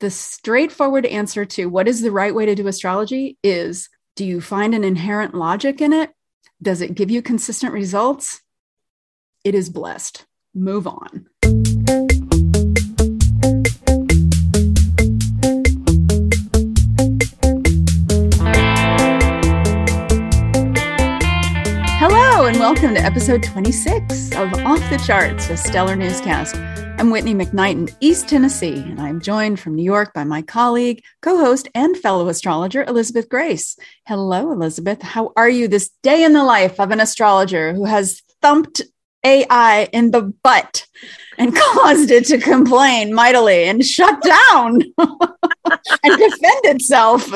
The straightforward answer to what is the right way to do astrology is, do you find an inherent logic in it? Does it give you consistent results? It is blessed. Move on. Hello, and welcome to episode 26 of Off the Charts, a stellar newscast. I'm Whitney McKnight in East Tennessee, and I'm joined from New York by my colleague, co-host, and fellow astrologer, Elizabeth Grace. Hello, Elizabeth. How are you this day in the life of an astrologer who has thumped AI in the butt and caused it to complain mightily and shut down and defend itself?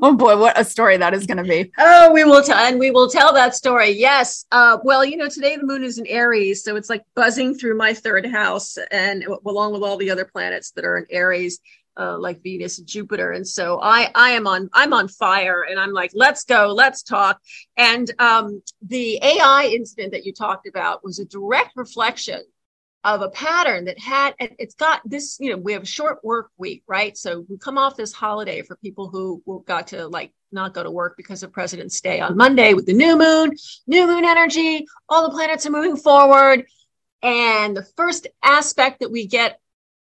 Oh boy, what a story that is going to be. Oh, we will tell that story. Yes. Well, you know, today the moon is in Aries, so it's like buzzing through my third house, and along with all the other planets that are in Aries, like Venus and Jupiter. And so I'm on fire, and I'm like, let's go, let's talk. And the AI incident that you talked about was a direct reflection of a pattern that had, it's got this, you know, we have a short work week, right? So we come off this holiday for people who got to like not go to work because of President's Day on Monday with the new moon energy, all the planets are moving forward. And the first aspect that we get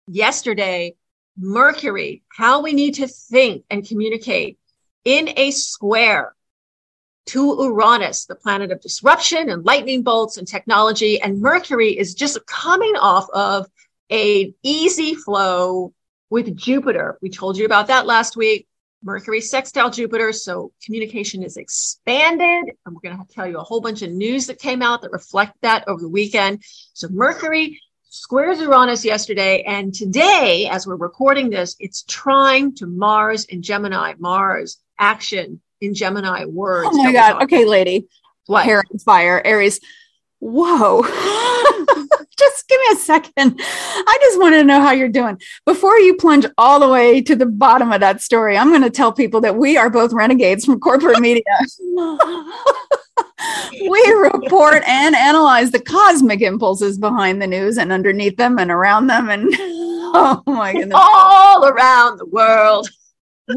yesterday, Mercury, how we need to think and communicate in a square to Uranus, the planet of disruption and lightning bolts and technology. And Mercury is just coming off of an easy flow with Jupiter. We told you about that last week. Mercury sextile Jupiter. So communication is expanded. And we're going to have to tell you a whole bunch of news that came out that reflect that over the weekend. So Mercury squares Uranus yesterday, and today, as we're recording this, it's trine to Mars in Gemini. Mars, action in Gemini, words. Oh my God. Okay, lady. What? Hair on fire, Aries. Whoa. Just give me a second. I just want to know how you're doing. Before you plunge all the way to the bottom of that story, I'm going to tell people that we are both renegades from corporate media. We report and analyze the cosmic impulses behind the news and underneath them and around them. And oh my goodness. All around the world.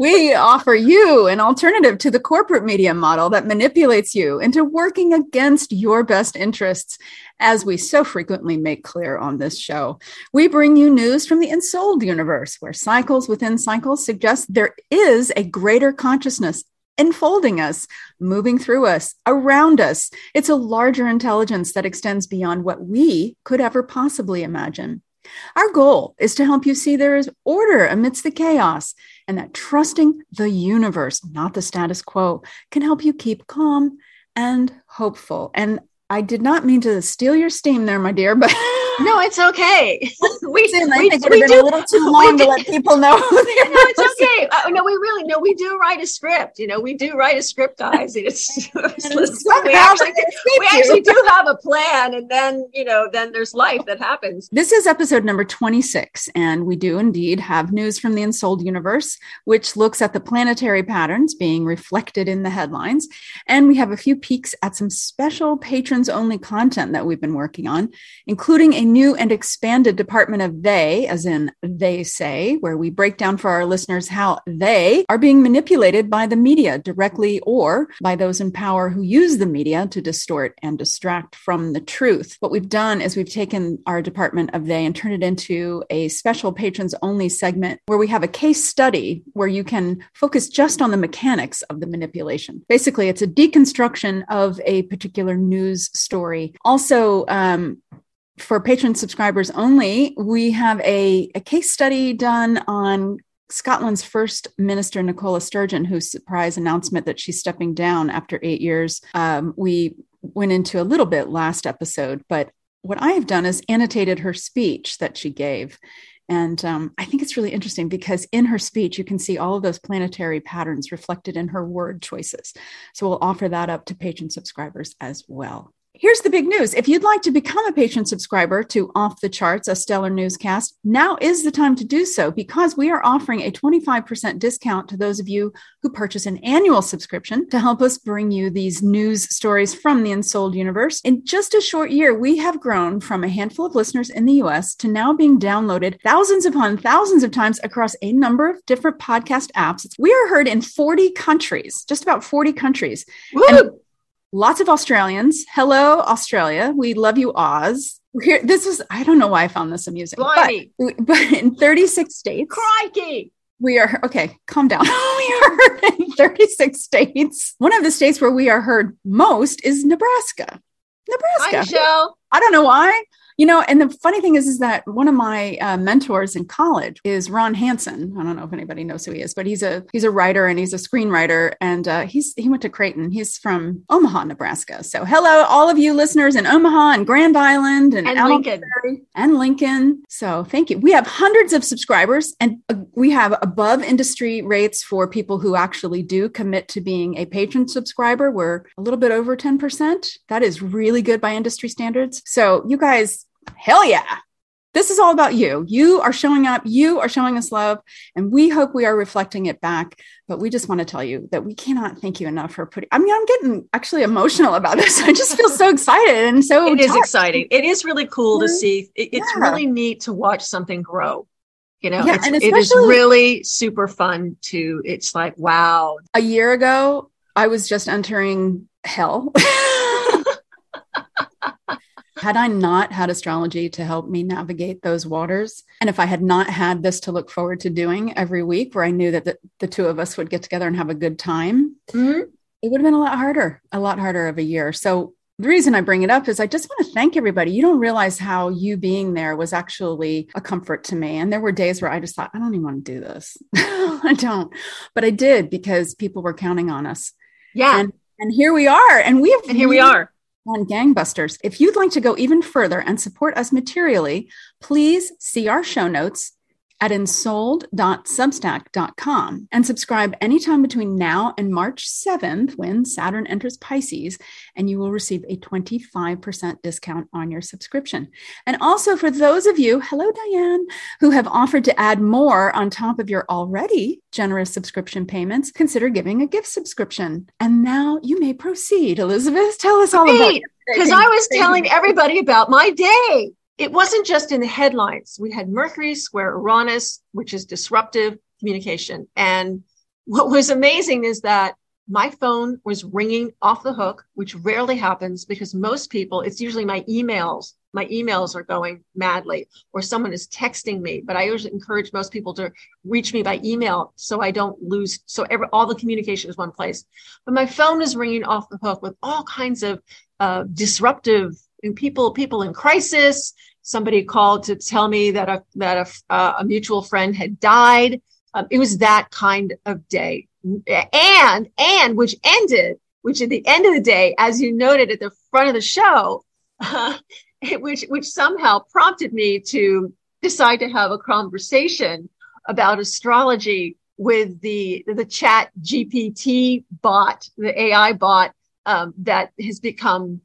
We offer you an alternative to the corporate media model that manipulates you into working against your best interests, as we so frequently make clear on this show. We bring you news from the Insold universe, where cycles within cycles suggest there is a greater consciousness enfolding us, moving through us, around us. It's a larger intelligence that extends beyond what we could ever possibly imagine. Our goal is to help you see there is order amidst the chaos, and that trusting the universe, not the status quo, can help you keep calm and hopeful. And I did not mean to steal your steam there, my dear, but no, it's okay. we do a little too long to let people know. No, it's okay. We do write a script. You know, we do write a script, guys. We actually do have a plan, and then, you know, then there's life that happens. This is episode number 26, and we do indeed have news from the Insold universe, which looks at the planetary patterns being reflected in the headlines, and we have a few peeks at some special patrons only content that we've been working on, including a new and expanded department of they, as in they say, where we break down for our listeners how they are being manipulated by the media directly or by those in power who use the media to distort and distract from the truth. What we've done is we've taken our department of they and turned it into a special patrons only segment where we have a case study where you can focus just on the mechanics of the manipulation. Basically, it's a deconstruction of a particular news story. Also, for patron subscribers only, we have a case study done on Scotland's First Minister, Nicola Sturgeon, whose surprise announcement that she's stepping down after 8 years. We went into a little bit last episode, but what I have done is annotated her speech that she gave. And I think it's really interesting because in her speech, you can see all of those planetary patterns reflected in her word choices. So we'll offer that up to patron subscribers as well. Here's the big news. If you'd like to become a patron subscriber to Off the Charts, a stellar newscast, now is the time to do so because we are offering a 25% discount to those of you who purchase an annual subscription to help us bring you these news stories from the Insold universe. In just a short year, we have grown from a handful of listeners in the U.S. to now being downloaded thousands upon thousands of times across a number of different podcast apps. We are heard in 40 countries, just about 40 countries. Lots of Australians. Hello, Australia. We love you, Oz. I don't know why I found this amusing. But in 36 states. Crikey! We are, okay, calm down. We are heard in 36 states. One of the states where we are heard most is Nebraska. Hi, Michelle. I don't know why. You know, and the funny thing is that one of my mentors in college is Ron Hansen. I don't know if anybody knows who he is, but he's a writer and he's a screenwriter, and he went to Creighton. He's from Omaha, Nebraska. So hello, all of you listeners in Omaha and Grand Island and Lincoln. And Lincoln. So thank you. We have hundreds of subscribers, and we have above industry rates for people who actually do commit to being a patron subscriber. We're a little bit over 10%. That is really good by industry standards. So you guys. Hell yeah. This is all about you. You are showing up. You are showing us love. And we hope we are reflecting it back. But we just want to tell you that we cannot thank you enough for putting, I mean, I'm getting actually emotional about this. I just feel so excited. And so it is exciting. It is really cool to see. It's really neat to watch something grow. You know, it is really super fun to, it's like, wow. A year ago, I was just entering hell. Had I not had astrology to help me navigate those waters, and if I had not had this to look forward to doing every week where I knew that the two of us would get together and have a good time, it would have been a lot harder of a year. So the reason I bring it up is I just want to thank everybody. You don't realize how you being there was actually a comfort to me. And there were days where I just thought, I don't even want to do this. I don't. But I did because people were counting on us. Yeah. And here we are. And here we are. On gangbusters. If you'd like to go even further and support us materially, please see our show notes at insold.substack.com and subscribe anytime between now and March 7th when Saturn enters Pisces, and you will receive a 25% discount on your subscription. And also for those of you, hello Diane, who have offered to add more on top of your already generous subscription payments, consider giving a gift subscription. And now you may proceed. Elizabeth, tell us all about it. Because I was telling everybody about my day. It wasn't just in the headlines. We had Mercury square Uranus, which is disruptive communication. And what was amazing is that my phone was ringing off the hook, which rarely happens because most people, it's usually my emails. My emails are going madly or someone is texting me, but I usually encourage most people to reach me by email so I don't lose. So all the communication is one place, but my phone is ringing off the hook with all kinds of disruptive and people in crisis. Somebody called to tell me that a mutual friend had died. It was that kind of day, and which at the end of the day, as you noted at the front of the show, which somehow prompted me to decide to have a conversation about astrology with the ChatGPT bot, the AI bot that has become.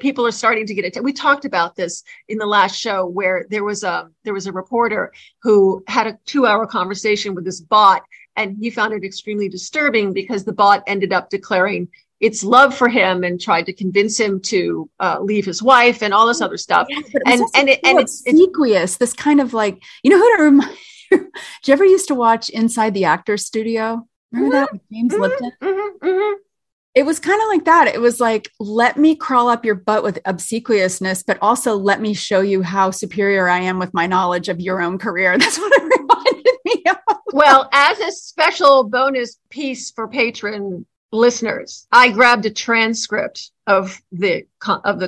People are starting to get it. We talked about this in the last show where there was a reporter who had a 2-hour conversation with this bot, and he found it extremely disturbing because the bot ended up declaring its love for him and tried to convince him to leave his wife and all this other stuff. Yeah, it's obsequious. This kind of like, you know who to remind? Did you ever used to watch Inside the Actors Studio? Remember that with James Lipton? Mm-hmm, mm-hmm. It was kind of like that. It was like, let me crawl up your butt with obsequiousness, but also let me show you how superior I am with my knowledge of your own career. That's what it reminded me of. Well, as a special bonus piece for patron listeners, I grabbed a transcript of the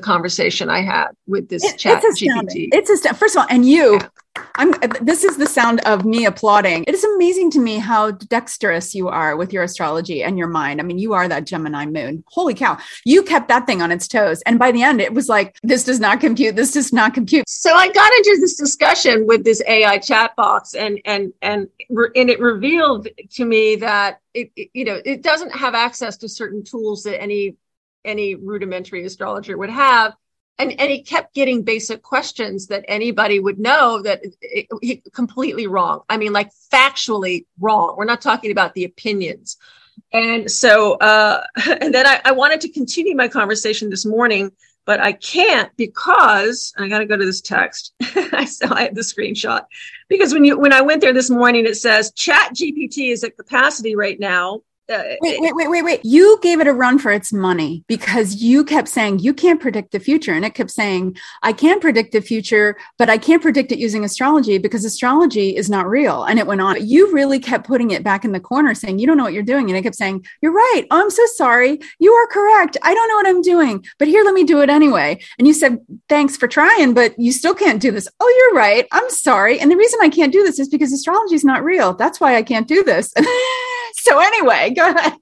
conversation I had with this ChatGPT. It's astounding. First of all, and you... Yeah. This is the sound of me applauding. It is amazing to me how dexterous you are with your astrology and your mind. I mean, you are that Gemini moon. Holy cow. You kept that thing on its toes. And by the end, it was like, this does not compute. This does not compute. So I got into this discussion with this AI chat box and it revealed to me that it doesn't have access to certain tools that any any rudimentary astrologer would have. And he kept getting basic questions that anybody would know that he completely wrong. I mean, like factually wrong. We're not talking about the opinions. And so, and then I wanted to continue my conversation this morning, but I can't because I got to go to this text. I have the screenshot because when I went there this morning, it says ChatGPT is at capacity right now. Wait. You gave it a run for its money because you kept saying you can't predict the future. And it kept saying, I can predict the future, but I can't predict it using astrology because astrology is not real. And it went on. You really kept putting it back in the corner saying, you don't know what you're doing. And it kept saying, you're right. Oh, I'm so sorry. You are correct. I don't know what I'm doing, but here, let me do it anyway. And you said, thanks for trying, but you still can't do this. Oh, you're right. I'm sorry. And the reason I can't do this is because astrology is not real. That's why I can't do this. So anyway, go ahead.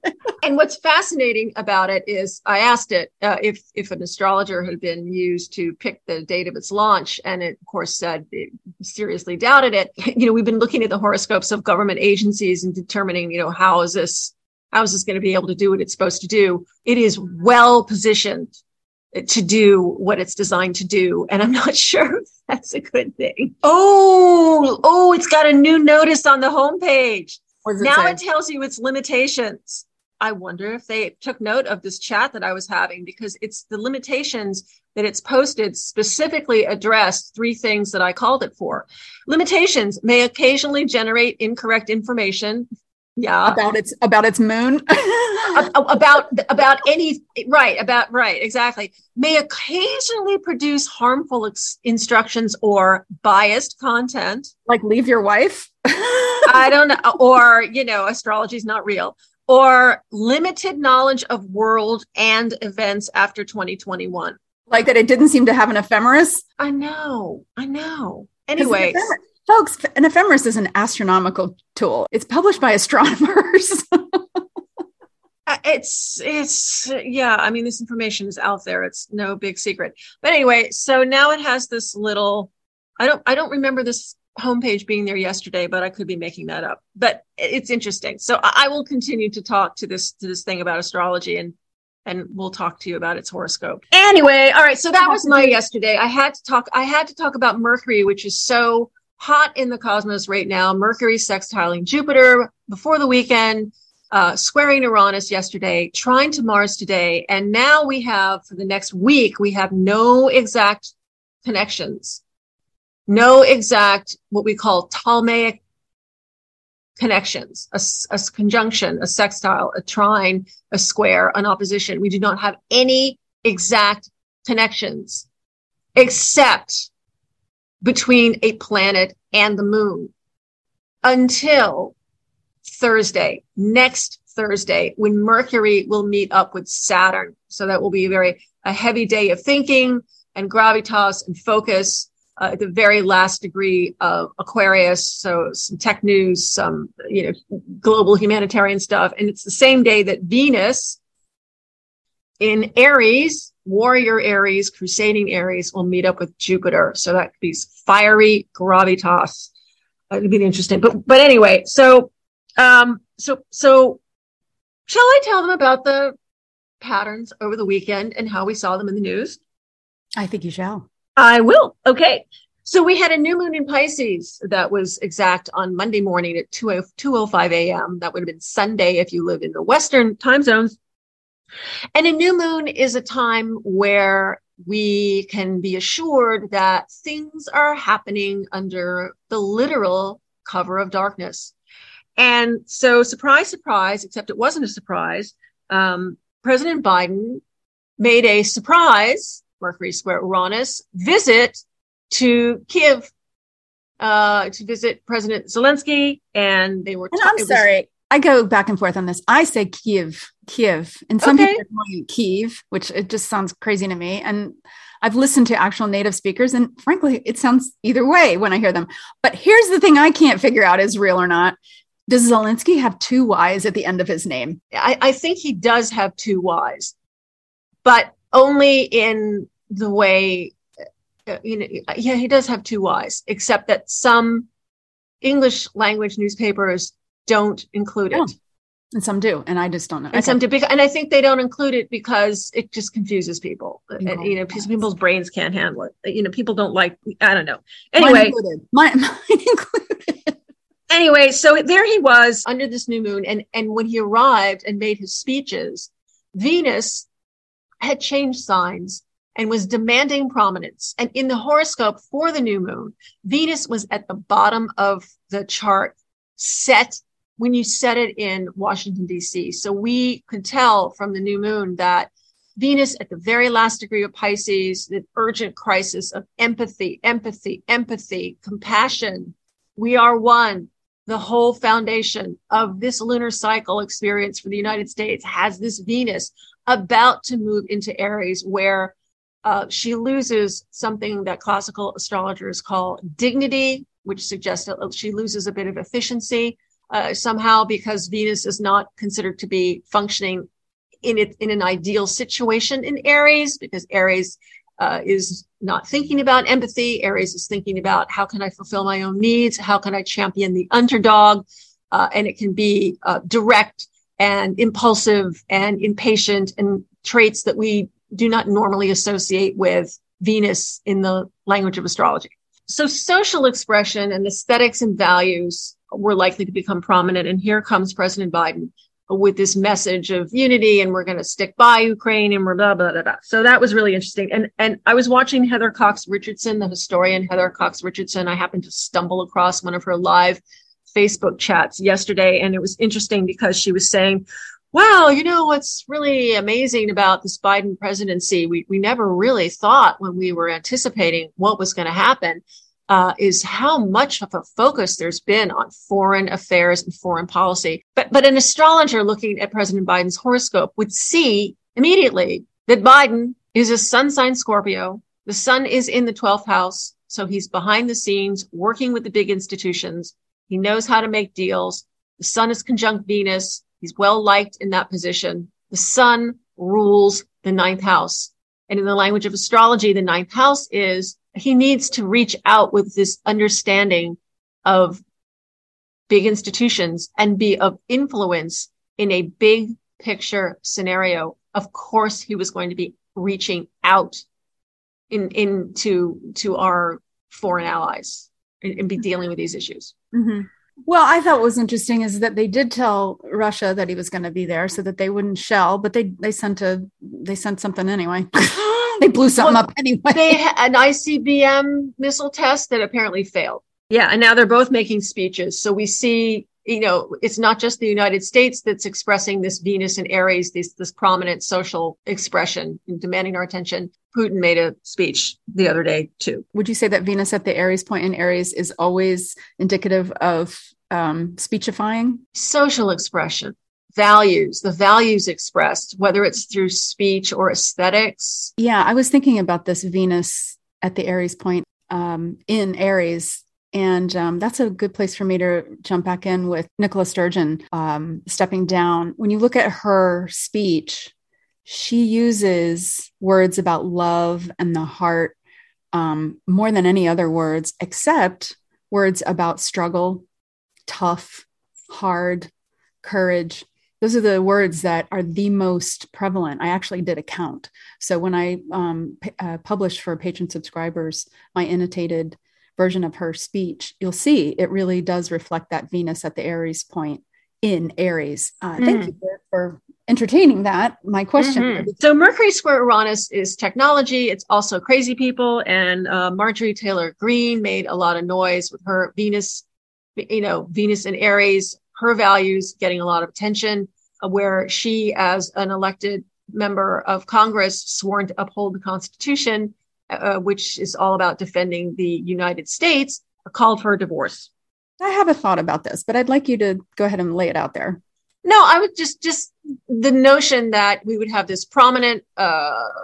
And what's fascinating about it is I asked it if an astrologer had been used to pick the date of its launch. And it, of course, said it seriously doubted it. You know, we've been looking at the horoscopes of government agencies and determining, you know, how is this going to be able to do what it's supposed to do? It is well positioned to do what it's designed to do. And I'm not sure if that's a good thing. Oh, it's got a new notice on the homepage. Now it tells you its limitations. I wonder if they took note of this chat that I was having, because it's the limitations that it's posted specifically addressed three things that I called it for. Limitations may occasionally generate incorrect information. Yeah. About its moon. Exactly. May occasionally produce harmful instructions or biased content. Like leave your wife. I don't know. Or, you know, astrology is not real, or limited knowledge of world and events after 2021. Like that. It didn't seem to have an ephemeris. I know. Anyway. Folks, an ephemeris is an astronomical tool. It's published by astronomers. Yeah. I mean, this information is out there. It's no big secret. But anyway, so now it has this little. I don't remember this homepage being there yesterday, but I could be making that up. But it's interesting. So I will continue to talk to this thing about astrology and we'll talk to you about its horoscope. Anyway, all right. So that was my yesterday. I had to talk about Mercury, which is so hot in the cosmos right now. Mercury sextiling Jupiter before the weekend, squaring Uranus yesterday, trine to Mars today. And now we have, for the next week, we have no exact connections, no exact what we call Ptolemaic connections, a conjunction, a sextile, a trine, a square, an opposition. We do not have any exact connections except between a planet and the moon until Thursday, next Thursday, when Mercury will meet up with Saturn. So that will be a heavy day of thinking and gravitas and focus at the very last degree of Aquarius. So some tech news, some, you know, global humanitarian stuff. And it's the same day that Venus in Aries, warrior Aries, crusading Aries, will meet up with Jupiter. So that could be fiery gravitas. It'd be interesting. But anyway, so shall I tell them about the patterns over the weekend and how we saw them in the news? I think you shall. I will. Okay. So we had a new moon in Pisces that was exact on Monday morning at 2:05 a.m. That would have been Sunday if you live in the Western time zones. And a new moon is a time where we can be assured that things are happening under the literal cover of darkness. And so surprise, surprise, except it wasn't a surprise. President Biden made a surprise Mercury square Uranus visit to Kyiv, to visit President Zelensky. And they were. Sorry. I go back and forth on this. I say Kyiv. And some people are calling it Kyiv, which it just sounds crazy to me. And I've listened to actual native speakers, and frankly, it sounds either way when I hear them. But here's the thing I can't figure out is real or not. Does Zelensky have two Y's at the end of his name? I think he does have two Y's, but only in the way, you know, yeah, he does have two Y's, except that some English language newspapers don't include it. And some do. And I just don't know. And some do. And I think they don't include it because it just confuses people. No, you know, yes. People's brains can't handle it. You know, people don't like, I don't know. Anyway. Mine included. Anyway, so there he was under this new moon. And when he arrived and made his speeches, Venus had changed signs and was demanding prominence. And in the horoscope for the new moon, Venus was at the bottom of the chart set when you set it in Washington, D.C. So we could tell from the new moon that Venus at the very last degree of Pisces, the urgent crisis of empathy, compassion. We are one. The whole foundation of this lunar cycle experience for the United States has this Venus about to move into Aries, where she loses something that classical astrologers call dignity, which suggests that she loses a bit of efficiency somehow, because Venus is not considered to be functioning in an ideal situation in Aries, because Aries is not thinking about empathy. Aries is thinking about, how can I fulfill my own needs? How can I champion the underdog? And it can be direct and impulsive and impatient, and traits that we do not normally associate with Venus in the language of astrology. So social expression and aesthetics and values were likely to become prominent. And here comes President Biden with this message of unity, and we're going to stick by Ukraine, and we're blah, blah, blah, blah. So that was really interesting. And I was watching Heather Cox Richardson, the historian Heather Cox Richardson. I happened to stumble across one of her live Facebook chats yesterday. And it was interesting because she was saying, well, you know, what's really amazing about this Biden presidency, we never really thought when we were anticipating what was going to happen, is how much of a focus there's been on foreign affairs and foreign policy. But an astrologer looking at President Biden's horoscope would see immediately that Biden is a sun sign Scorpio. The sun is in the 12th house. So he's behind the scenes working with the big institutions. He knows how to make deals. The sun is conjunct Venus. He's well liked in that position. The sun rules the 9th house. And in the language of astrology, the 9th house is, he needs to reach out with this understanding of big institutions and be of influence in a big picture scenario. Of course, he was going to be reaching out into our foreign allies and be dealing with these issues. Mm-hmm. Well, I thought what was interesting is that they did tell Russia that he was going to be there so that they wouldn't shell, but they sent something anyway. They blew something up anyway. They had an ICBM missile test that apparently failed. Yeah. And now they're both making speeches. So we see, you know, it's not just the United States that's expressing this Venus and Aries, this prominent social expression and demanding our attention. Putin made a speech the other day too. Would you say that Venus at the Aries point in Aries is always indicative of speechifying? Social expression. Values, the values expressed, whether it's through speech or aesthetics. Yeah, I was thinking about this Venus at the Aries point in Aries. And that's a good place for me to jump back in with Nicola Sturgeon stepping down. When you look at her speech, she uses words about love and the heart more than any other words, except words about struggle, tough, hard, courage. Those are the words that are the most prevalent. I actually did a count. So when I published for patron subscribers my annotated version of her speech, you'll see it really does reflect that Venus at the Aries point in Aries. Thank you for entertaining that. My question. Mm-hmm. So Mercury square Uranus is technology. It's also crazy people. And Marjorie Taylor Greene made a lot of noise with her Venus, you know, Venus in Aries. Her values getting a lot of attention, where she, as an elected member of Congress, sworn to uphold the Constitution, which is all about defending the United States, called for a divorce. I have a thought about this, but I'd like you to go ahead and lay it out there. No, I would just the notion that we would have this prominent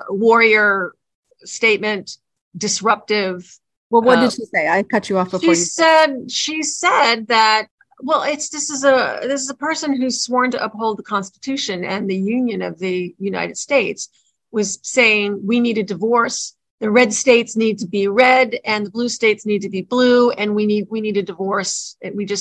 warrior statement, disruptive. Well, what did she say? I cut you off before. She said that. Well, this is a person who's sworn to uphold the Constitution and the Union of the United States was saying we need a divorce. The red states need to be red and the blue states need to be blue. And we need a divorce.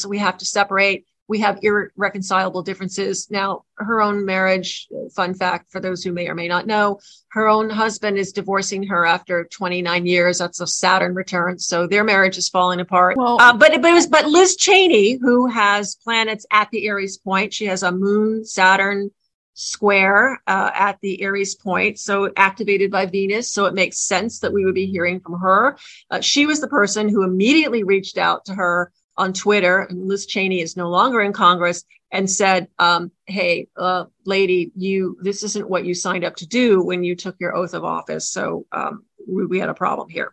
We have to separate. We have irreconcilable differences. Now, her own marriage, fun fact for those who may or may not know, her own husband is divorcing her after 29 years. That's a Saturn return. So their marriage is falling apart. Well, but Liz Cheney, who has planets at the Aries point, she has a moon Saturn square at the Aries point, so activated by Venus. So it makes sense that we would be hearing from her. She was the person who immediately reached out to her on Twitter, and Liz Cheney is no longer in Congress, and said, hey, lady, this isn't what you signed up to do when you took your oath of office. So we had a problem here.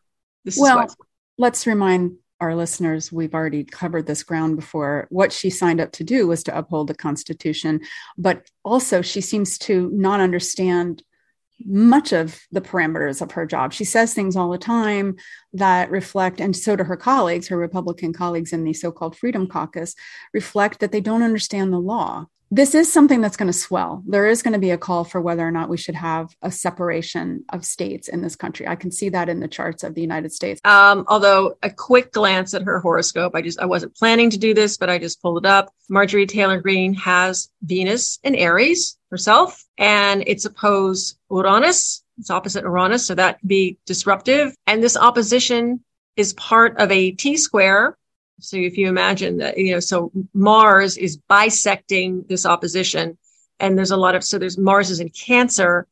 Let's remind our listeners, we've already covered this ground before. What she signed up to do was to uphold the Constitution, but also she seems to not understand much of the parameters of her job. She says things all the time that reflect, and so do her colleagues, her Republican colleagues in the so-called Freedom Caucus, reflect that they don't understand the law. This is something that's going to swell. There is going to be a call for whether or not we should have a separation of states in this country. I can see that in the charts of the United States. Although a quick glance at her horoscope, I wasn't planning to do this, but I just pulled it up. Marjorie Taylor Greene has Venus in Aries herself, and it's opposed Uranus. It's opposite Uranus, so that could be disruptive. And this opposition is part of a T-square. So if you imagine that, so Mars is bisecting this opposition, and there's Mars is in Cancer.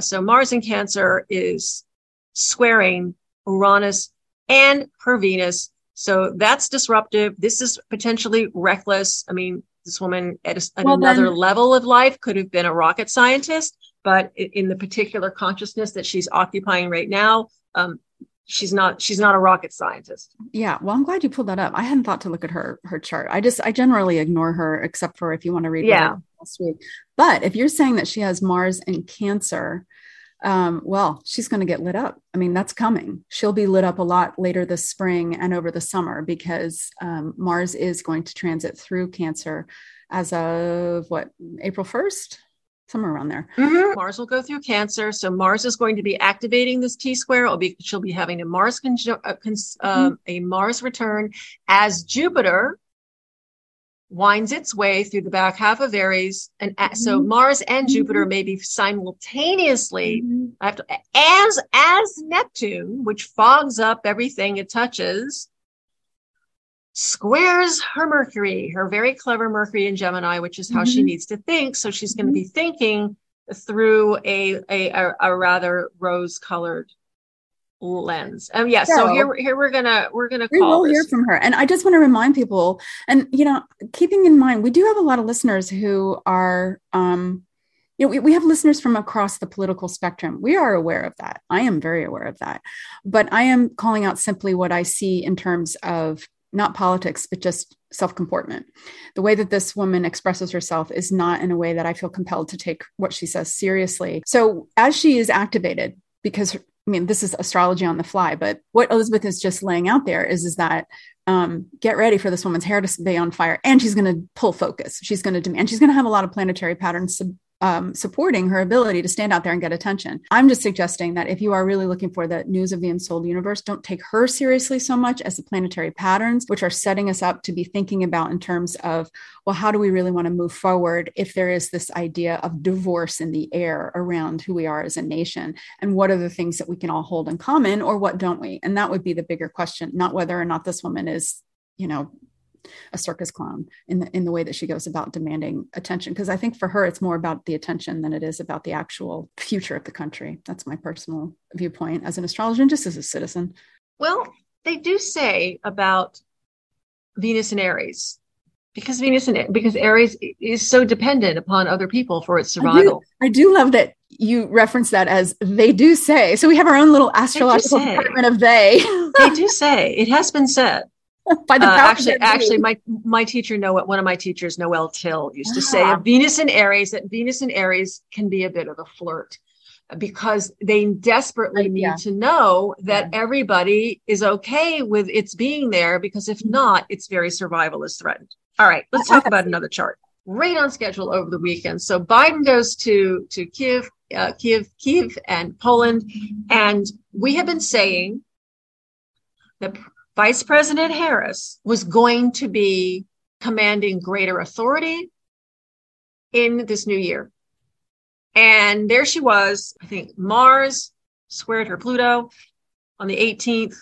So Mars in Cancer is squaring Uranus and her Venus. So that's disruptive. This is potentially reckless. I mean, this woman at another level of life could have been a rocket scientist, but in the particular consciousness that she's occupying right now, she's not a rocket scientist. Yeah. Well, I'm glad you pulled that up. I hadn't thought to look at her chart. I generally ignore her, except for if you want to read last week. But if you're saying that she has Mars in Cancer, well, she's going to get lit up. I mean, that's coming. She'll be lit up a lot later this spring and over the summer, because Mars is going to transit through Cancer as of April 1st? Somewhere around there. Mm-hmm. Mars will go through Cancer. So Mars is going to be activating this T-square. She'll be having a Mars return as Jupiter winds its way through the back half of Aries. And so Mars and Jupiter may be simultaneously as Neptune, which fogs up everything it touches, squares her Mercury, her very clever Mercury in Gemini, which is how she needs to think. So she's going to be thinking through a rather rose-colored lens. So here we're gonna call. We will hear from her, and I just want to remind people, and keeping in mind, we do have a lot of listeners who are, we have listeners from across the political spectrum. We are aware of that. I am very aware of that, but I am calling out simply what I see in terms of. Not politics, but just self-comportment. The way that this woman expresses herself is not in a way that I feel compelled to take what she says seriously. So as she is activated, because this is astrology on the fly, but what Elizabeth is just laying out there is that get ready for this woman's hair to be on fire, and she's going to pull focus. She's going to demand, she's going to have a lot of planetary patterns supporting her ability to stand out there and get attention. I'm just suggesting that if you are really looking for the news of the insold universe, don't take her seriously so much as the planetary patterns, which are setting us up to be thinking about in terms of, well, how do we really want to move forward if there is this idea of divorce in the air around who we are as a nation? And what are the things that we can all hold in common, or what don't we? And that would be the bigger question, not whether or not this woman is, a circus clown in the way that she goes about demanding attention. Because I think for her, it's more about the attention than it is about the actual future of the country. That's my personal viewpoint as an astrologer and just as a citizen. Well, they do say about Venus and Aries, because Aries is so dependent upon other people for its survival. I do love that you reference that as they do say. So we have our own little astrological department of they. They do say. It has been said. By the actually, my teacher, one of my teachers, Noel Till, used to say Venus and Aries can be a bit of a flirt, because they desperately need to know that everybody is okay with its being there, because if not, its very survival is threatened. All right, let's talk about another chart. Right on schedule over the weekend. So Biden goes to Kyiv, and Poland, and we have been saying that Vice President Harris was going to be commanding greater authority in this new year. And there she was, I think Mars squared her Pluto on the 18th.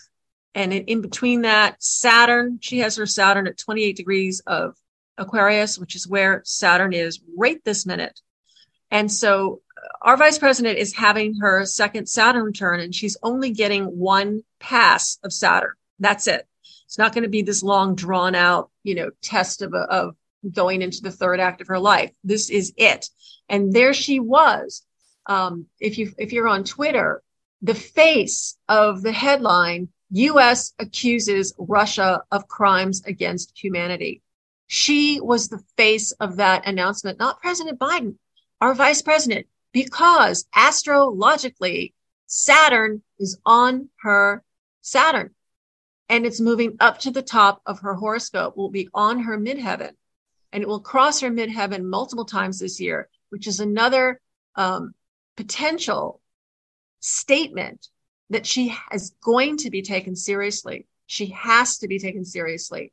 And in between that, Saturn, she has her Saturn at 28 degrees of Aquarius, which is where Saturn is right this minute. And so our vice president is having her second Saturn return, and she's only getting one pass of Saturn. That's it. It's not going to be this long, drawn out, test of going into the third act of her life. This is it. And there she was. If you're on Twitter, the face of the headline, U.S. accuses Russia of crimes against humanity. She was the face of that announcement, not President Biden, our vice president, because astrologically, Saturn is on her Saturn, and it's moving up to the top of her horoscope, will be on her midheaven, and it will cross her midheaven multiple times this year, which is another potential statement that she is going to be taken seriously. She has to be taken seriously.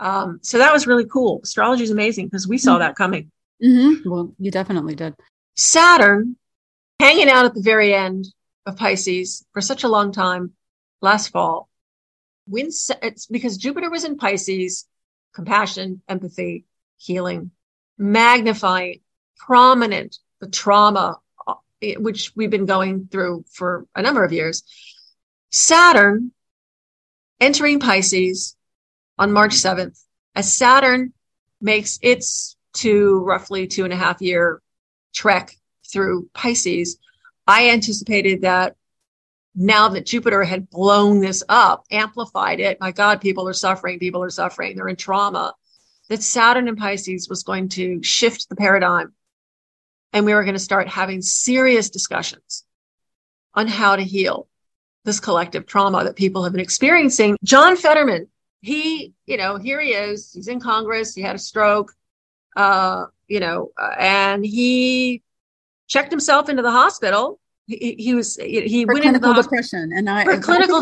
So that was really cool. Astrology is amazing because we saw that coming. Mm-hmm. Well, you definitely did. Saturn hanging out at the very end of Pisces for such a long time last fall. It's because Jupiter was in Pisces, compassion, empathy, healing, magnifying, prominent, the trauma, which we've been going through for a number of years. Saturn entering Pisces on March 7th, as Saturn makes its roughly 2.5-year trek through Pisces, I anticipated that now that Jupiter had blown this up, amplified it, my God, people are suffering, they're in trauma, that Saturn in Pisces was going to shift the paradigm. And we were going to start having serious discussions on how to heal this collective trauma that people have been experiencing. John Fetterman, here he is, he's in Congress, he had a stroke, and he checked himself into the hospital. He went into the depression,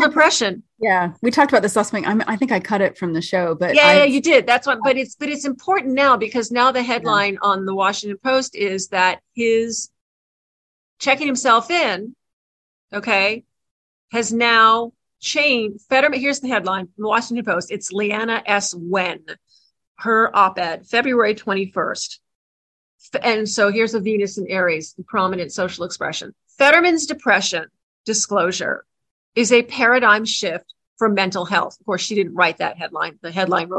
depression. Yeah, we talked about this last week. I think I cut it from the show, but yeah, you did. That's what. But it's important now, because now the headline on the Washington Post is that his checking himself in, has now changed. Fetterman. Here's the headline from the Washington Post. It's Leanna S. Wen, her op-ed, February 21st. And so here's a Venus in Aries, the prominent social expression. Fetterman's depression disclosure is a paradigm shift for mental health. Of course, she didn't write that headline. The headline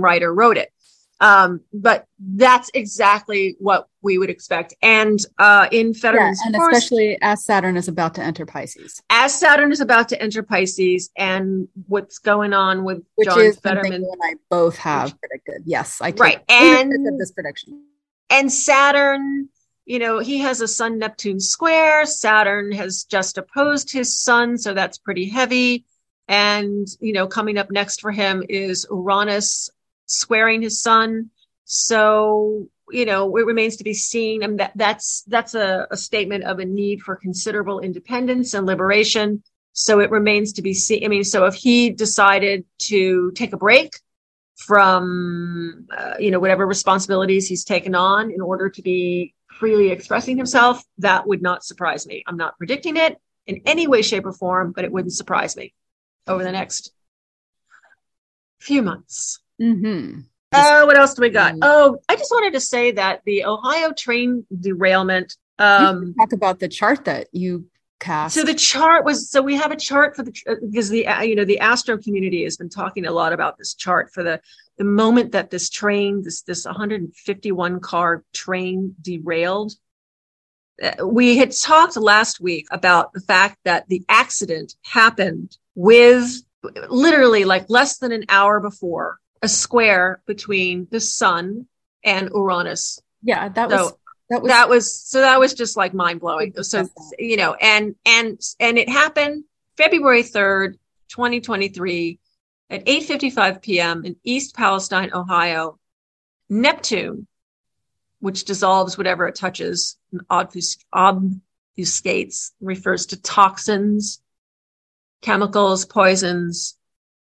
writer wrote it. But that's exactly what we would expect. And in Fetterman's course, especially as Saturn is about to enter Pisces. And what's going on with John Fetterman. Which I both have predicted. Yes, I right. And this prediction. And Saturn, he has a Sun Neptune square. Saturn has just opposed his Sun, so that's pretty heavy. And, coming up next for him is Uranus squaring his Sun. So, it remains to be seen. And that's a statement of a need for considerable independence and liberation. So it remains to be seen. I mean, so if he decided to take a break from, whatever responsibilities he's taken on in order to be freely expressing himself, that would not surprise me. I'm not predicting it in any way, shape, or form, but it wouldn't surprise me over the next few months. Mm-hmm. Oh, what else do we got? Oh, I just wanted to say that the Ohio train derailment. Talk about the chart that you cast. So the chart was, we have a chart for because the astro community has been talking a lot about this chart for the moment that this train, this 151 car train derailed. We had talked last week about the fact that the accident happened with literally like less than an hour before a square between the Sun and Uranus. Yeah, that was just like mind blowing. So, and it happened February 3rd, 2023 at 8:55 p.m. in East Palestine, Ohio. Neptune, which dissolves whatever it touches and obfuscates, refers to toxins, chemicals, poisons,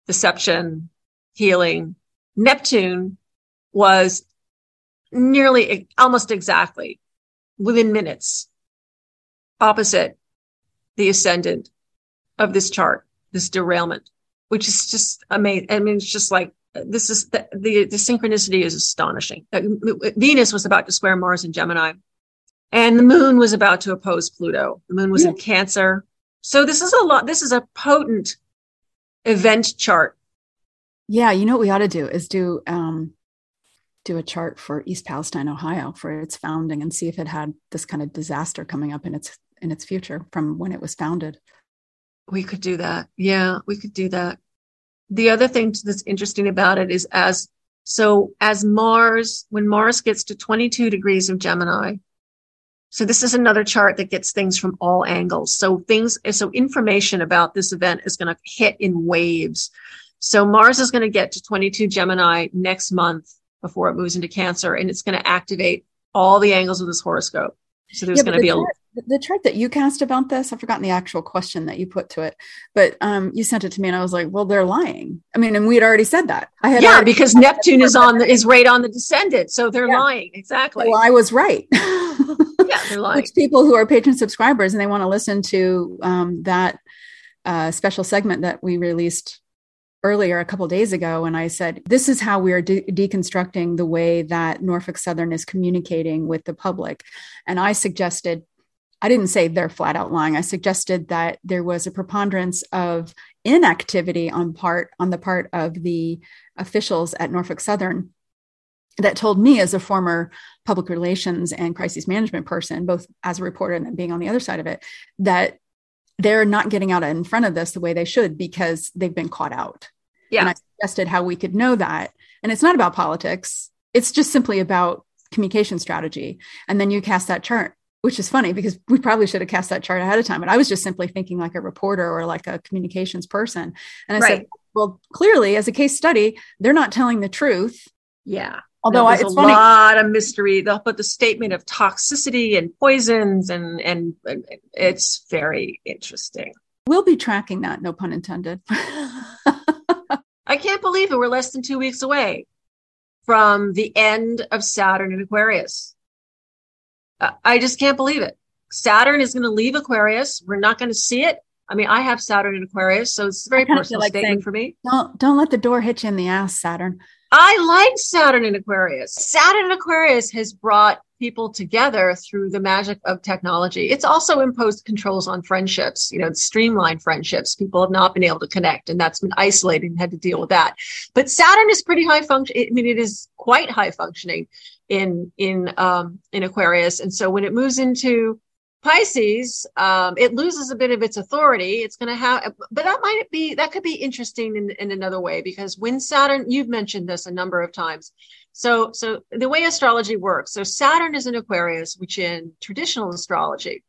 deception, healing. Neptune was nearly almost exactly within minutes opposite the ascendant of this chart, this derailment, which is just amazing. I mean, it's just like, this is the synchronicity is astonishing. Venus was about to square Mars in Gemini, and the moon was about to oppose Pluto. The moon was in Cancer. So this is a lot. This is a potent event chart. Yeah. You know what we ought to do is do a chart for East Palestine, Ohio, for its founding, and see if it had this kind of disaster coming up in its future from when it was founded. We could do that. Yeah, we could do that. The other thing that's interesting about it is as Mars, when Mars gets to 22 degrees of Gemini, so this is another chart that gets things from all angles. So information about this event is going to hit in waves. So Mars is going to get to 22 Gemini next month before it moves into Cancer, and it's going to activate all the angles of this horoscope. So there's going to be the chart that you cast about this. I've forgotten the actual question that you put to it, but you sent it to me, and I was like, "Well, they're lying." I mean, and we had already said that. Because Neptune is right on the descendant, so they're lying. Exactly. Well, I was right. They're lying. Which people who are patron subscribers and they want to listen to that special segment that we released earlier a couple of days ago, and I said, this is how we are deconstructing the way that Norfolk Southern is communicating with the public. And I suggested, I didn't say they're flat out lying. I suggested that there was a preponderance of inactivity on the part of the officials at Norfolk Southern that told me, as a former public relations and crisis management person, both as a reporter and being on the other side of it, that they're not getting out in front of this the way they should because they've been caught out. Yeah. And I suggested how we could know that. And it's not about politics. It's just simply about communication strategy. And then you cast that chart, which is funny because we probably should have cast that chart ahead of time. But I was just simply thinking like a reporter or like a communications person. And I said, well, clearly as a case study, they're not telling the truth. Yeah. Although there's a lot of mystery, but the statement of toxicity and poisons and it's very interesting. We'll be tracking that, no pun intended. I can't believe it. We're less than 2 weeks away from the end of Saturn in Aquarius. I just can't believe it. Saturn is going to leave Aquarius. We're not going to see it. I mean, I have Saturn in Aquarius, so it's a very personal statement for me. Don't let the door hit you in the ass, Saturn. I like Saturn in Aquarius. Saturn in Aquarius has brought people together through the magic of technology. It's also imposed controls on friendships, streamlined friendships. People have not been able to connect, and that's been isolated and had to deal with that. But Saturn is pretty high function. I mean, it is quite high functioning in Aquarius. And so when it moves into Pisces, it loses a bit of its authority. It's going to have, but that could be interesting in another way, because when Saturn, you've mentioned this a number of times. So the way astrology works, so Saturn is in Aquarius, which in traditional astrology,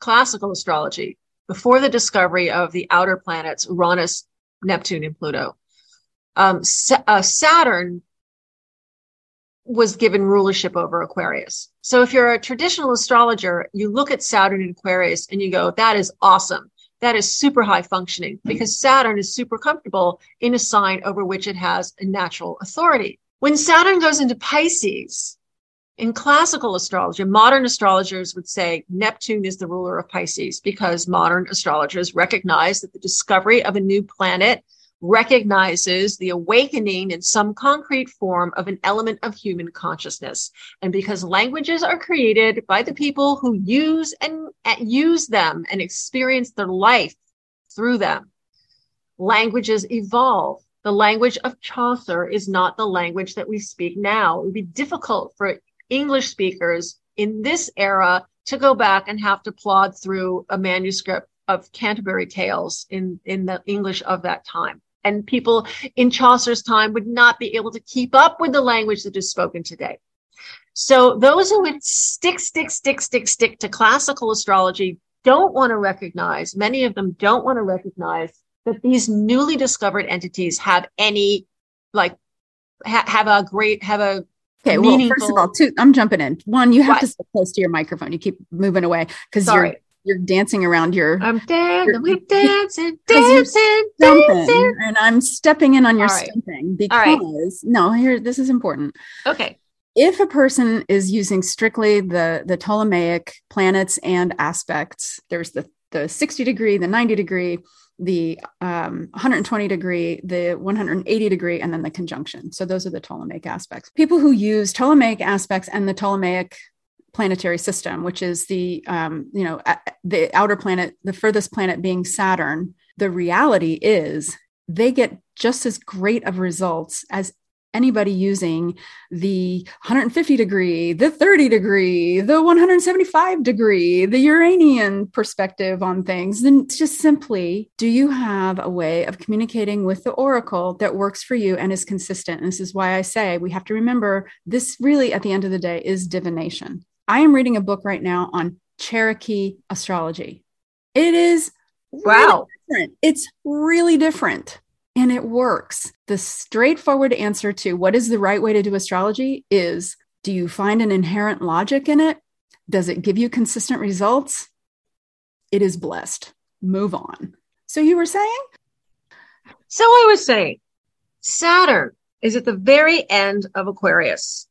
classical astrology, before the discovery of the outer planets, Uranus, Neptune, and Pluto, Saturn was given rulership over Aquarius. So if you're a traditional astrologer, you look at Saturn in Aquarius and you go, that is awesome. That is super high functioning, because Saturn is super comfortable in a sign over which it has a natural authority. When Saturn goes into Pisces, in classical astrology, modern astrologers would say Neptune is the ruler of Pisces, because modern astrologers recognize that the discovery of a new planet recognizes the awakening in some concrete form of an element of human consciousness. And because languages are created by the people who use them and experience their life through them, languages evolve. The language of Chaucer is not the language that we speak now. It would be difficult for English speakers in this era to go back and have to plod through a manuscript of Canterbury Tales in the English of that time. And people in Chaucer's time would not be able to keep up with the language that is spoken today. So those who would stick to classical astrology many of them don't want to recognize that these newly discovered entities have Okay, well, first of all, I'm jumping in. One, you have to stay close to your microphone. You keep moving away because you're you're dancing around your. I'm dancing, we're dancing, dancing, dancing, and I'm stepping in on your stumping because this is important. Okay, if a person is using strictly the Ptolemaic planets and aspects, there's the 60 degree, the 90 degree, the 120 degree, the 180 degree, and then the conjunction. So those are the Ptolemaic aspects. People who use Ptolemaic aspects and the Ptolemaic planetary system, which is the outer planet, the furthest planet being Saturn, the reality is they get just as great of results as anybody using the 150 degree, the 30 degree, the 175 degree, the Uranian perspective on things. Then it's just simply, do you have a way of communicating with the oracle that works for you and is consistent? And this is why I say we have to remember this really at the end of the day is divination. I am reading a book right now on Cherokee astrology. It is really different. It's really different. And it works. The straightforward answer to what is the right way to do astrology is, do you find an inherent logic in it? Does it give you consistent results? It is blessed. Move on. So you were saying? So I was saying, Saturn is at the very end of Aquarius,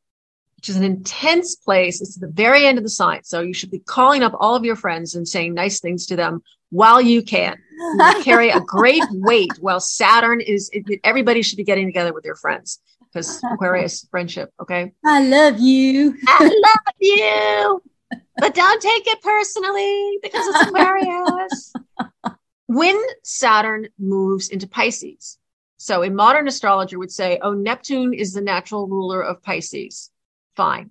which is an intense place. It's the very end of the sign. So you should be calling up all of your friends and saying nice things to them while you can. You carry a great weight while Saturn is, everybody should be getting together with your friends because Aquarius friendship. Okay. I love you. I love you, but don't take it personally because it's Aquarius. When Saturn moves into Pisces. So a modern astrologer would say, oh, Neptune is the natural ruler of Pisces. Fine.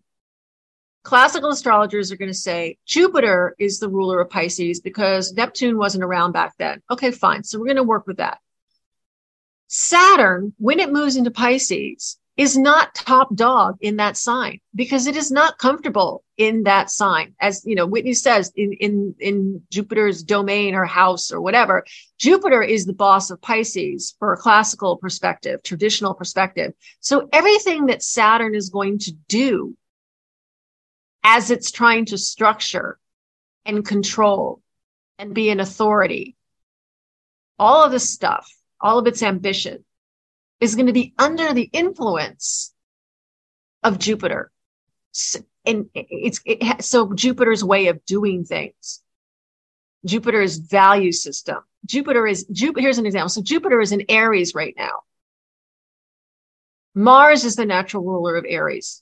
Classical astrologers are going to say Jupiter is the ruler of Pisces because Neptune wasn't around back then. Okay, fine. So we're going to work with that. Saturn, when it moves into Pisces, is not top dog in that sign because it is not comfortable in that sign. As you know, Whitney says in Jupiter's domain or house or whatever, Jupiter is the boss of Pisces for a classical perspective, traditional perspective. So everything that Saturn is going to do as it's trying to structure and control and be an authority, all of this stuff, all of its ambition is going to be under the influence of Jupiter. And so Jupiter's way of doing things, Jupiter's value system. Here's an example. So Jupiter is in Aries right now. Mars is the natural ruler of Aries.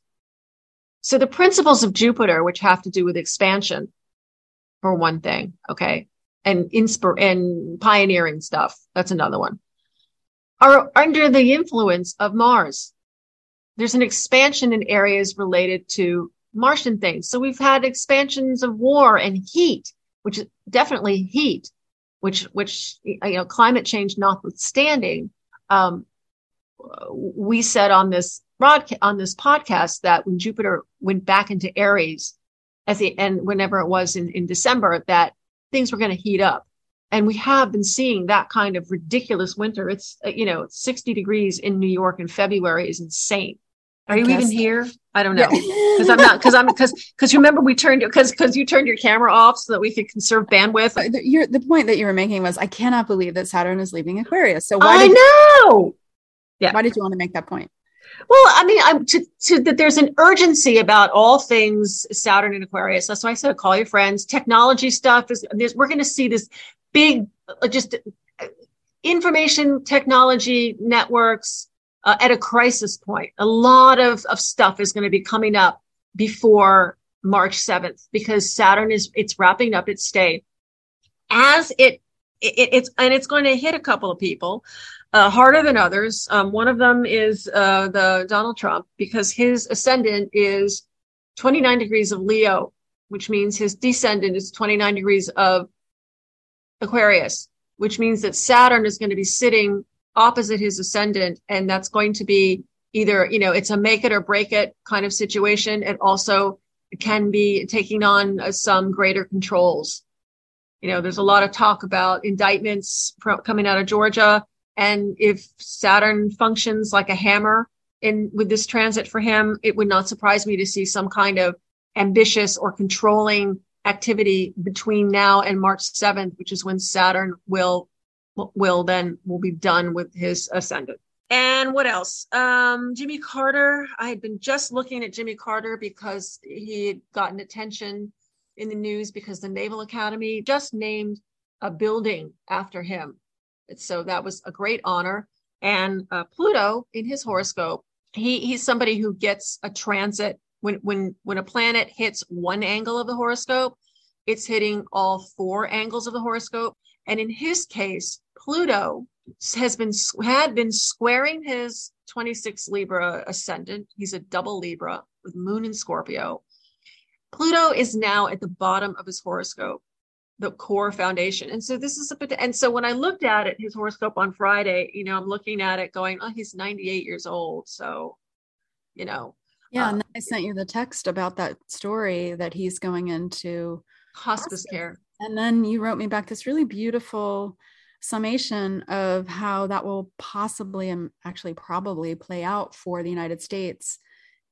So the principles of Jupiter, which have to do with expansion, for one thing, okay, and pioneering stuff, that's another one, are under the influence of Mars. There's an expansion in areas related to Martian things. So we've had expansions of war and heat, which is definitely heat, which climate change notwithstanding, we said on this podcast that when Jupiter went back into Aries at the end, whenever it was in December, that things were going to heat up. And we have been seeing that kind of ridiculous winter. It's, 60 degrees in New York in February is insane. Are you even here? I don't know. Because you turned your camera off so that we could conserve bandwidth. The point that you were making was, I cannot believe that Saturn is leaving Aquarius. So why did you want to make that point? Well, I mean, that there's an urgency about all things Saturn and Aquarius. That's why I said, call your friends. Technology stuff we're going to see this big, just information technology networks at a crisis point. A lot of stuff is going to be coming up before March 7th because Saturn it's wrapping up its stay as it's going to hit a couple of people. Harder than others. One of them is the Donald Trump because his ascendant is 29 degrees of Leo, which means his descendant is 29 degrees of Aquarius, which means that Saturn is going to be sitting opposite his ascendant. And that's going to be either, it's a make it or break it kind of situation. It also can be taking on some greater controls. There's a lot of talk about indictments coming out of Georgia. And if Saturn functions like a hammer with this transit for him, it would not surprise me to see some kind of ambitious or controlling activity between now and March 7th, which is when Saturn will be done with his ascendant. And what else? Jimmy Carter. I had been just looking at Jimmy Carter because he had gotten attention in the news because the Naval Academy just named a building after him. So that was a great honor. And Pluto in his horoscope, he's somebody who gets a transit. When a planet hits one angle of the horoscope, it's hitting all four angles of the horoscope. And in his case, Pluto had been squaring his 26 Libra ascendant. He's a double Libra with Moon in Scorpio. Pluto is now at the bottom of his horoscope, the core foundation. And so so when I looked at it, his horoscope on Friday, you know, I'm looking at it going, oh, he's 98 years old. So, you know. Yeah. And then I sent you the text about that story that he's going into hospice care. And then you wrote me back this really beautiful summation of how that will possibly and actually probably play out for the United States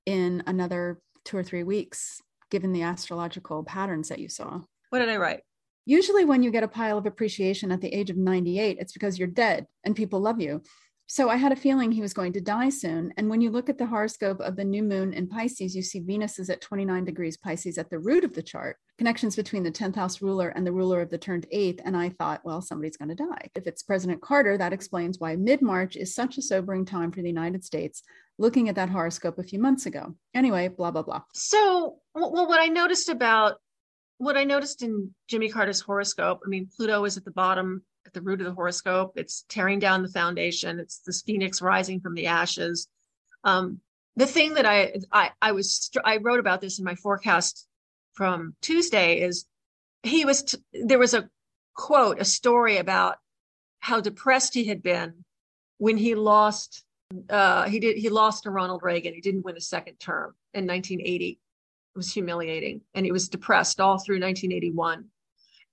in another 2 or 3 weeks, given the astrological patterns that you saw. What did I write? Usually when you get a pile of appreciation at the age of 98, it's because you're dead and people love you. So I had a feeling he was going to die soon. And when you look at the horoscope of the new moon in Pisces, you see Venus is at 29 degrees Pisces at the root of the chart. Connections between the 10th house ruler and the ruler of the turned eighth. And I thought, well, somebody's going to die. If it's President Carter, that explains why mid-March is such a sobering time for the United States, looking at that horoscope a few months ago. Anyway, blah, blah, blah. So what I noticed in Jimmy Carter's horoscope, I mean, Pluto is at the bottom, at the root of the horoscope. It's tearing down the foundation. It's this phoenix rising from the ashes. The thing that I wrote about this in my forecast from Tuesday is there was a quote, a story about how depressed he had been when he lost. He lost to Ronald Reagan. He didn't win a second term in 1980. It was humiliating. And he was depressed all through 1981.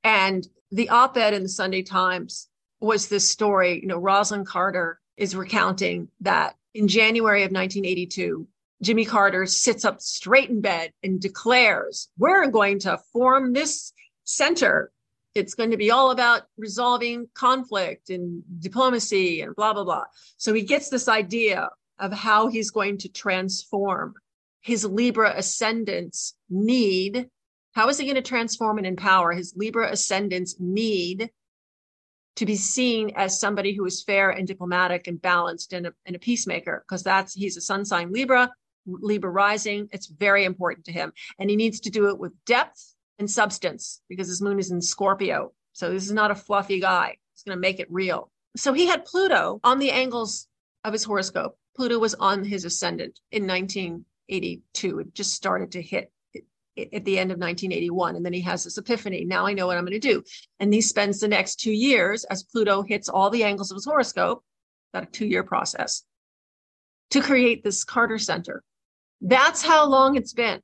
And the op-ed in the Sunday Times was this story, you know, Rosalind Carter is recounting that in January of 1982, Jimmy Carter sits up straight in bed and declares, we're going to form this center. It's going to be all about resolving conflict and diplomacy and blah, blah, blah. So he gets this idea of how he's going to transform his Libra ascendant's need. How is he going to transform and empower his Libra ascendant's need to be seen as somebody who is fair and diplomatic and balanced and a peacemaker? Because he's a sun sign Libra rising. It's very important to him. And he needs to do it with depth and substance because his moon is in Scorpio. So this is not a fluffy guy. He's going to make it real. So he had Pluto on the angles of his horoscope. Pluto was on his ascendant in 1982. It just started to hit at the end of 1981. And then he has this epiphany. Now I know what I'm going to do. And he spends the next 2 years as Pluto hits all the angles of his horoscope, about a 2-year process, to create this Carter Center. That's how long it's been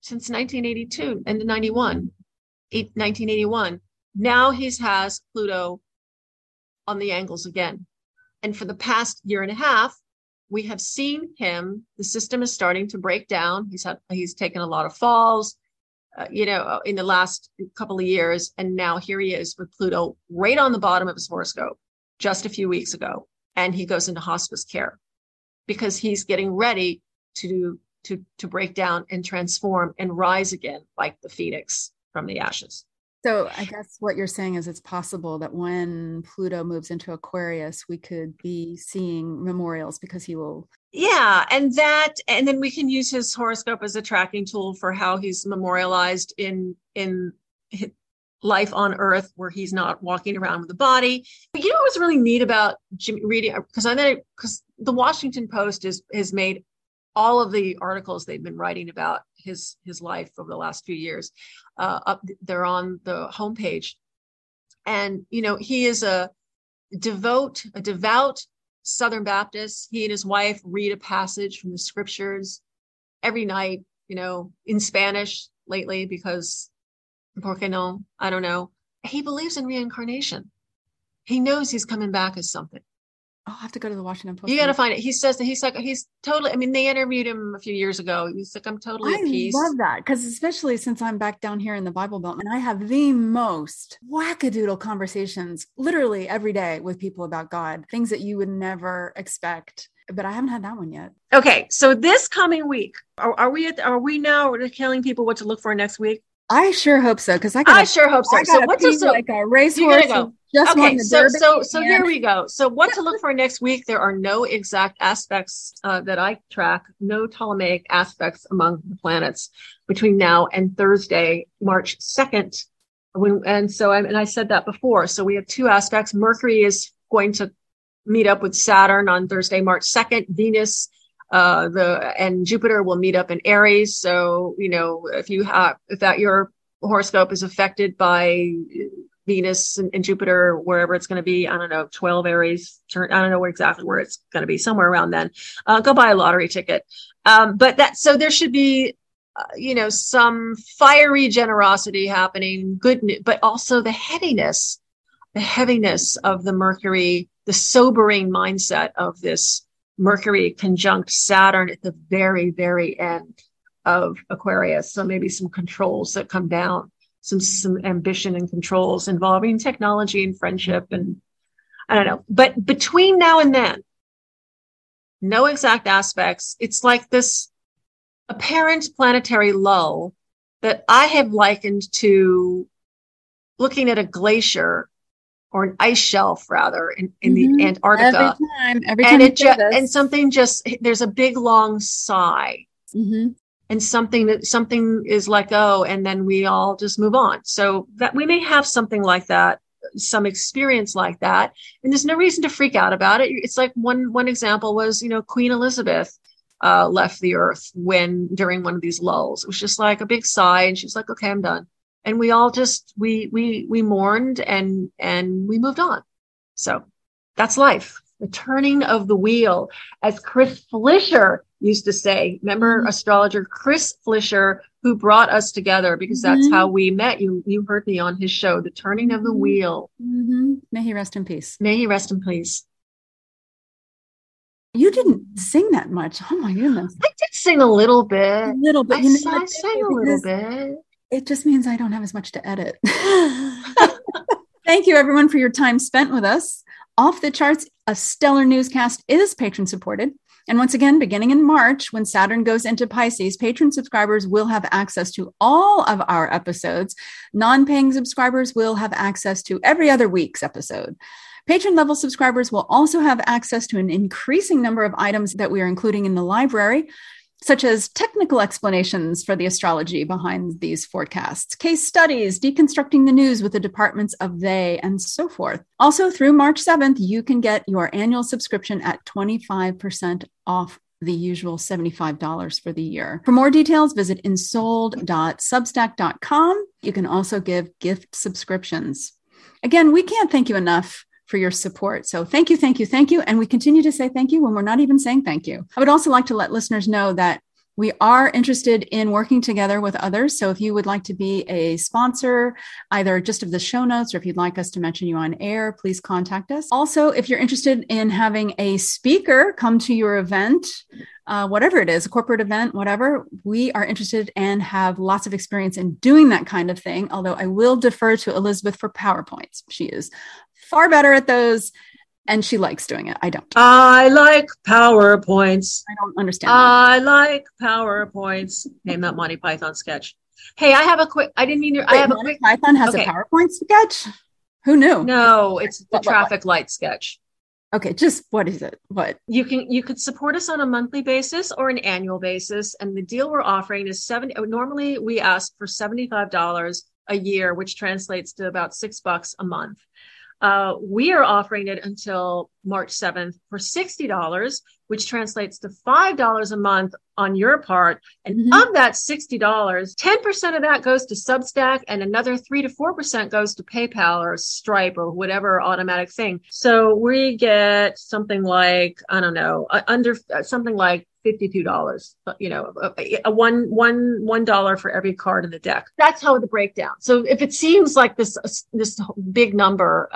since 1982 and 1981. Now he has Pluto on the angles again. And for the past year and a half, we have seen him. The system is starting to break down. He's taken a lot of falls, in the last couple of years. And now here he is with Pluto right on the bottom of his horoscope just a few weeks ago. And he goes into hospice care because he's getting ready to break down and transform and rise again like the phoenix from the ashes. So I guess what you're saying is it's possible that when Pluto moves into Aquarius, we could be seeing memorials because he will. Yeah. And then we can use his horoscope as a tracking tool for how he's memorialized in life on Earth, where he's not walking around with a body. But you know what's really neat about Jimmy reading, because the Washington Post has made all of the articles they've been writing about his life over the last few years, they're on the homepage. And, you know, he is a devout Southern Baptist. He and his wife read a passage from the scriptures every night, you know, in Spanish lately, because, porque no, I don't know. He believes in reincarnation. He knows he's coming back as something. I'll have to go to the Washington Post. You got to find it. He says that he's like, he's totally, I mean, they interviewed him a few years ago. He's like, I'm totally at peace. I love that. Because especially since I'm back down here in the Bible Belt and I have the most wackadoodle conversations literally every day with people about God, things that you would never expect. But I haven't had that one yet. Okay. So this coming week, are we now telling people what to look for next week? I sure hope so. Because I sure hope so. So what's like a racehorse? Okay, so here we go. So what to look for next week. There are no exact aspects that I track, no Ptolemaic aspects among the planets between now and Thursday, March 2nd. I said that before. So we have two aspects. Mercury is going to meet up with Saturn on Thursday, March 2nd. Venus and Jupiter will meet up in Aries. So, you know, if your horoscope is affected by Venus and Jupiter, wherever it's going to be, I don't know, 12 Aries, I don't know exactly where it's going to be, somewhere around then, go buy a lottery ticket. So there should be, some fiery generosity happening, good news, but also the heaviness of the Mercury, the sobering mindset of this Mercury conjunct Saturn at the very, very end of Aquarius. So maybe some controls that come down, some ambition and controls involving technology and friendship. And I don't know, but between now and then, no exact aspects. It's like this apparent planetary lull that I have likened to looking at a glacier or an ice shelf rather in the Antarctica. Every time and something just, there's a big long sigh. Mm-hmm. And something is let go, and then we all just move on. So that we may have something like that, some experience like that. And there's no reason to freak out about it. It's like one example was, Queen Elizabeth left the earth during one of these lulls. It was just like a big sigh, and she was like, okay, I'm done. And we all just, we mourned and we moved on. So that's life. The turning of the wheel, as Chris Flisher used to say, remember astrologer Chris Flisher, who brought us together, because that's how we met. You heard me on his show, The Turning of the Wheel. Mm-hmm. May he rest in peace. May he rest in peace. You didn't sing that much. Oh my goodness. I did sing a little bit. I sang a little bit. It just means I don't have as much to edit. Thank you everyone for your time spent with us. Off the Charts, a stellar newscast, is patron supported. And once again, beginning in March, when Saturn goes into Pisces, patron subscribers will have access to all of our episodes. Non-paying subscribers will have access to every other week's episode. Patron level subscribers will also have access to an increasing number of items that we are including in the library, such as technical explanations for the astrology behind these forecasts, case studies, deconstructing the news with the departments of they, and so forth. Also, through March 7th, you can get your annual subscription at 25% off the usual $75 for the year. For more details, visit insold.substack.com. You can also give gift subscriptions. Again, we can't thank you enough for your support. So thank you, thank you, thank you. And we continue to say thank you when we're not even saying thank you. I would also like to let listeners know that we are interested in working together with others. So if you would like to be a sponsor, either just of the show notes, or if you'd like us to mention you on air, please contact us. Also, if you're interested in having a speaker come to your event, whatever it is, a corporate event, whatever, we are interested and have lots of experience in doing that kind of thing. Although I will defer to Elizabeth for PowerPoints. She is far better at those, and she likes doing it. I don't. I like PowerPoints. I don't understand. I like PowerPoints. Name that Monty Python sketch. Hey, I have a quick. I didn't mean to. Wait, Monty Python has a PowerPoint sketch. Who knew? No, it's the traffic light sketch. Okay, just what is it? What you could support us on a monthly basis or an annual basis, and the deal we're offering is normally we ask for $75 a year, which translates to about $6 a month. We are offering it until March 7th for $60, which translates to $5 a month on your part. And of that $60, 10% of that goes to Substack, and another 3 to 4% goes to PayPal or Stripe or whatever automatic thing. So we get something like, I don't know, under something like $52, you know, $1 for every card in the deck. That's how the breakdown. So if it seems like this big number,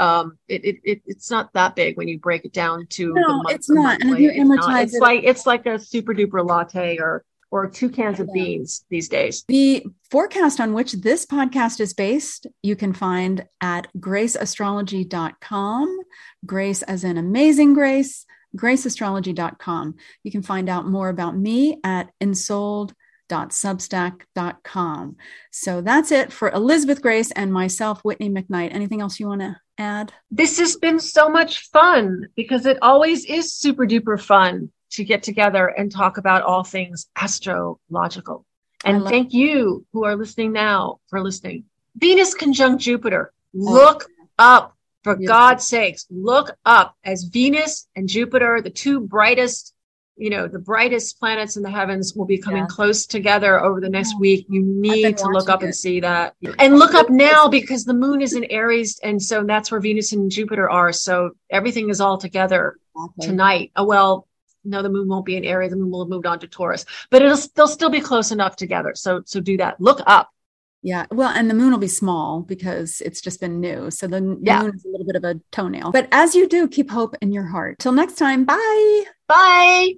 it's not that big when you break it down to the month. It's not. And if you amortize it, it's like a super duper latte or 2 cans of beans these days. The forecast on which this podcast is based, you can find at graceastrology.com. Grace as in amazing grace, graceastrology.com. You can find out more about me at insold.substack.com. So that's it for Elizabeth Grace and myself, Whitney McKnight. Anything else you want to add? This has been so much fun because it always is super duper fun to get together and talk about all things astrological. And thank you who are listening now for listening. Venus conjunct Jupiter. Look up, for God's sakes, look up, as Venus and Jupiter, the two brightest, the brightest planets in the heavens, will be coming close together over the next week. You need to look up and see that. And look up now because the moon is in Aries. And so that's where Venus and Jupiter are. So everything is all together tonight. Oh, well, no, the moon won't be in Aries. The moon will have moved on to Taurus, but they'll still be close enough together. So do that. Look up. Yeah. Well, and the moon will be small because it's just been new. So the moon is a little bit of a toenail, but as you do, keep hope in your heart. Till next time. Bye. Bye.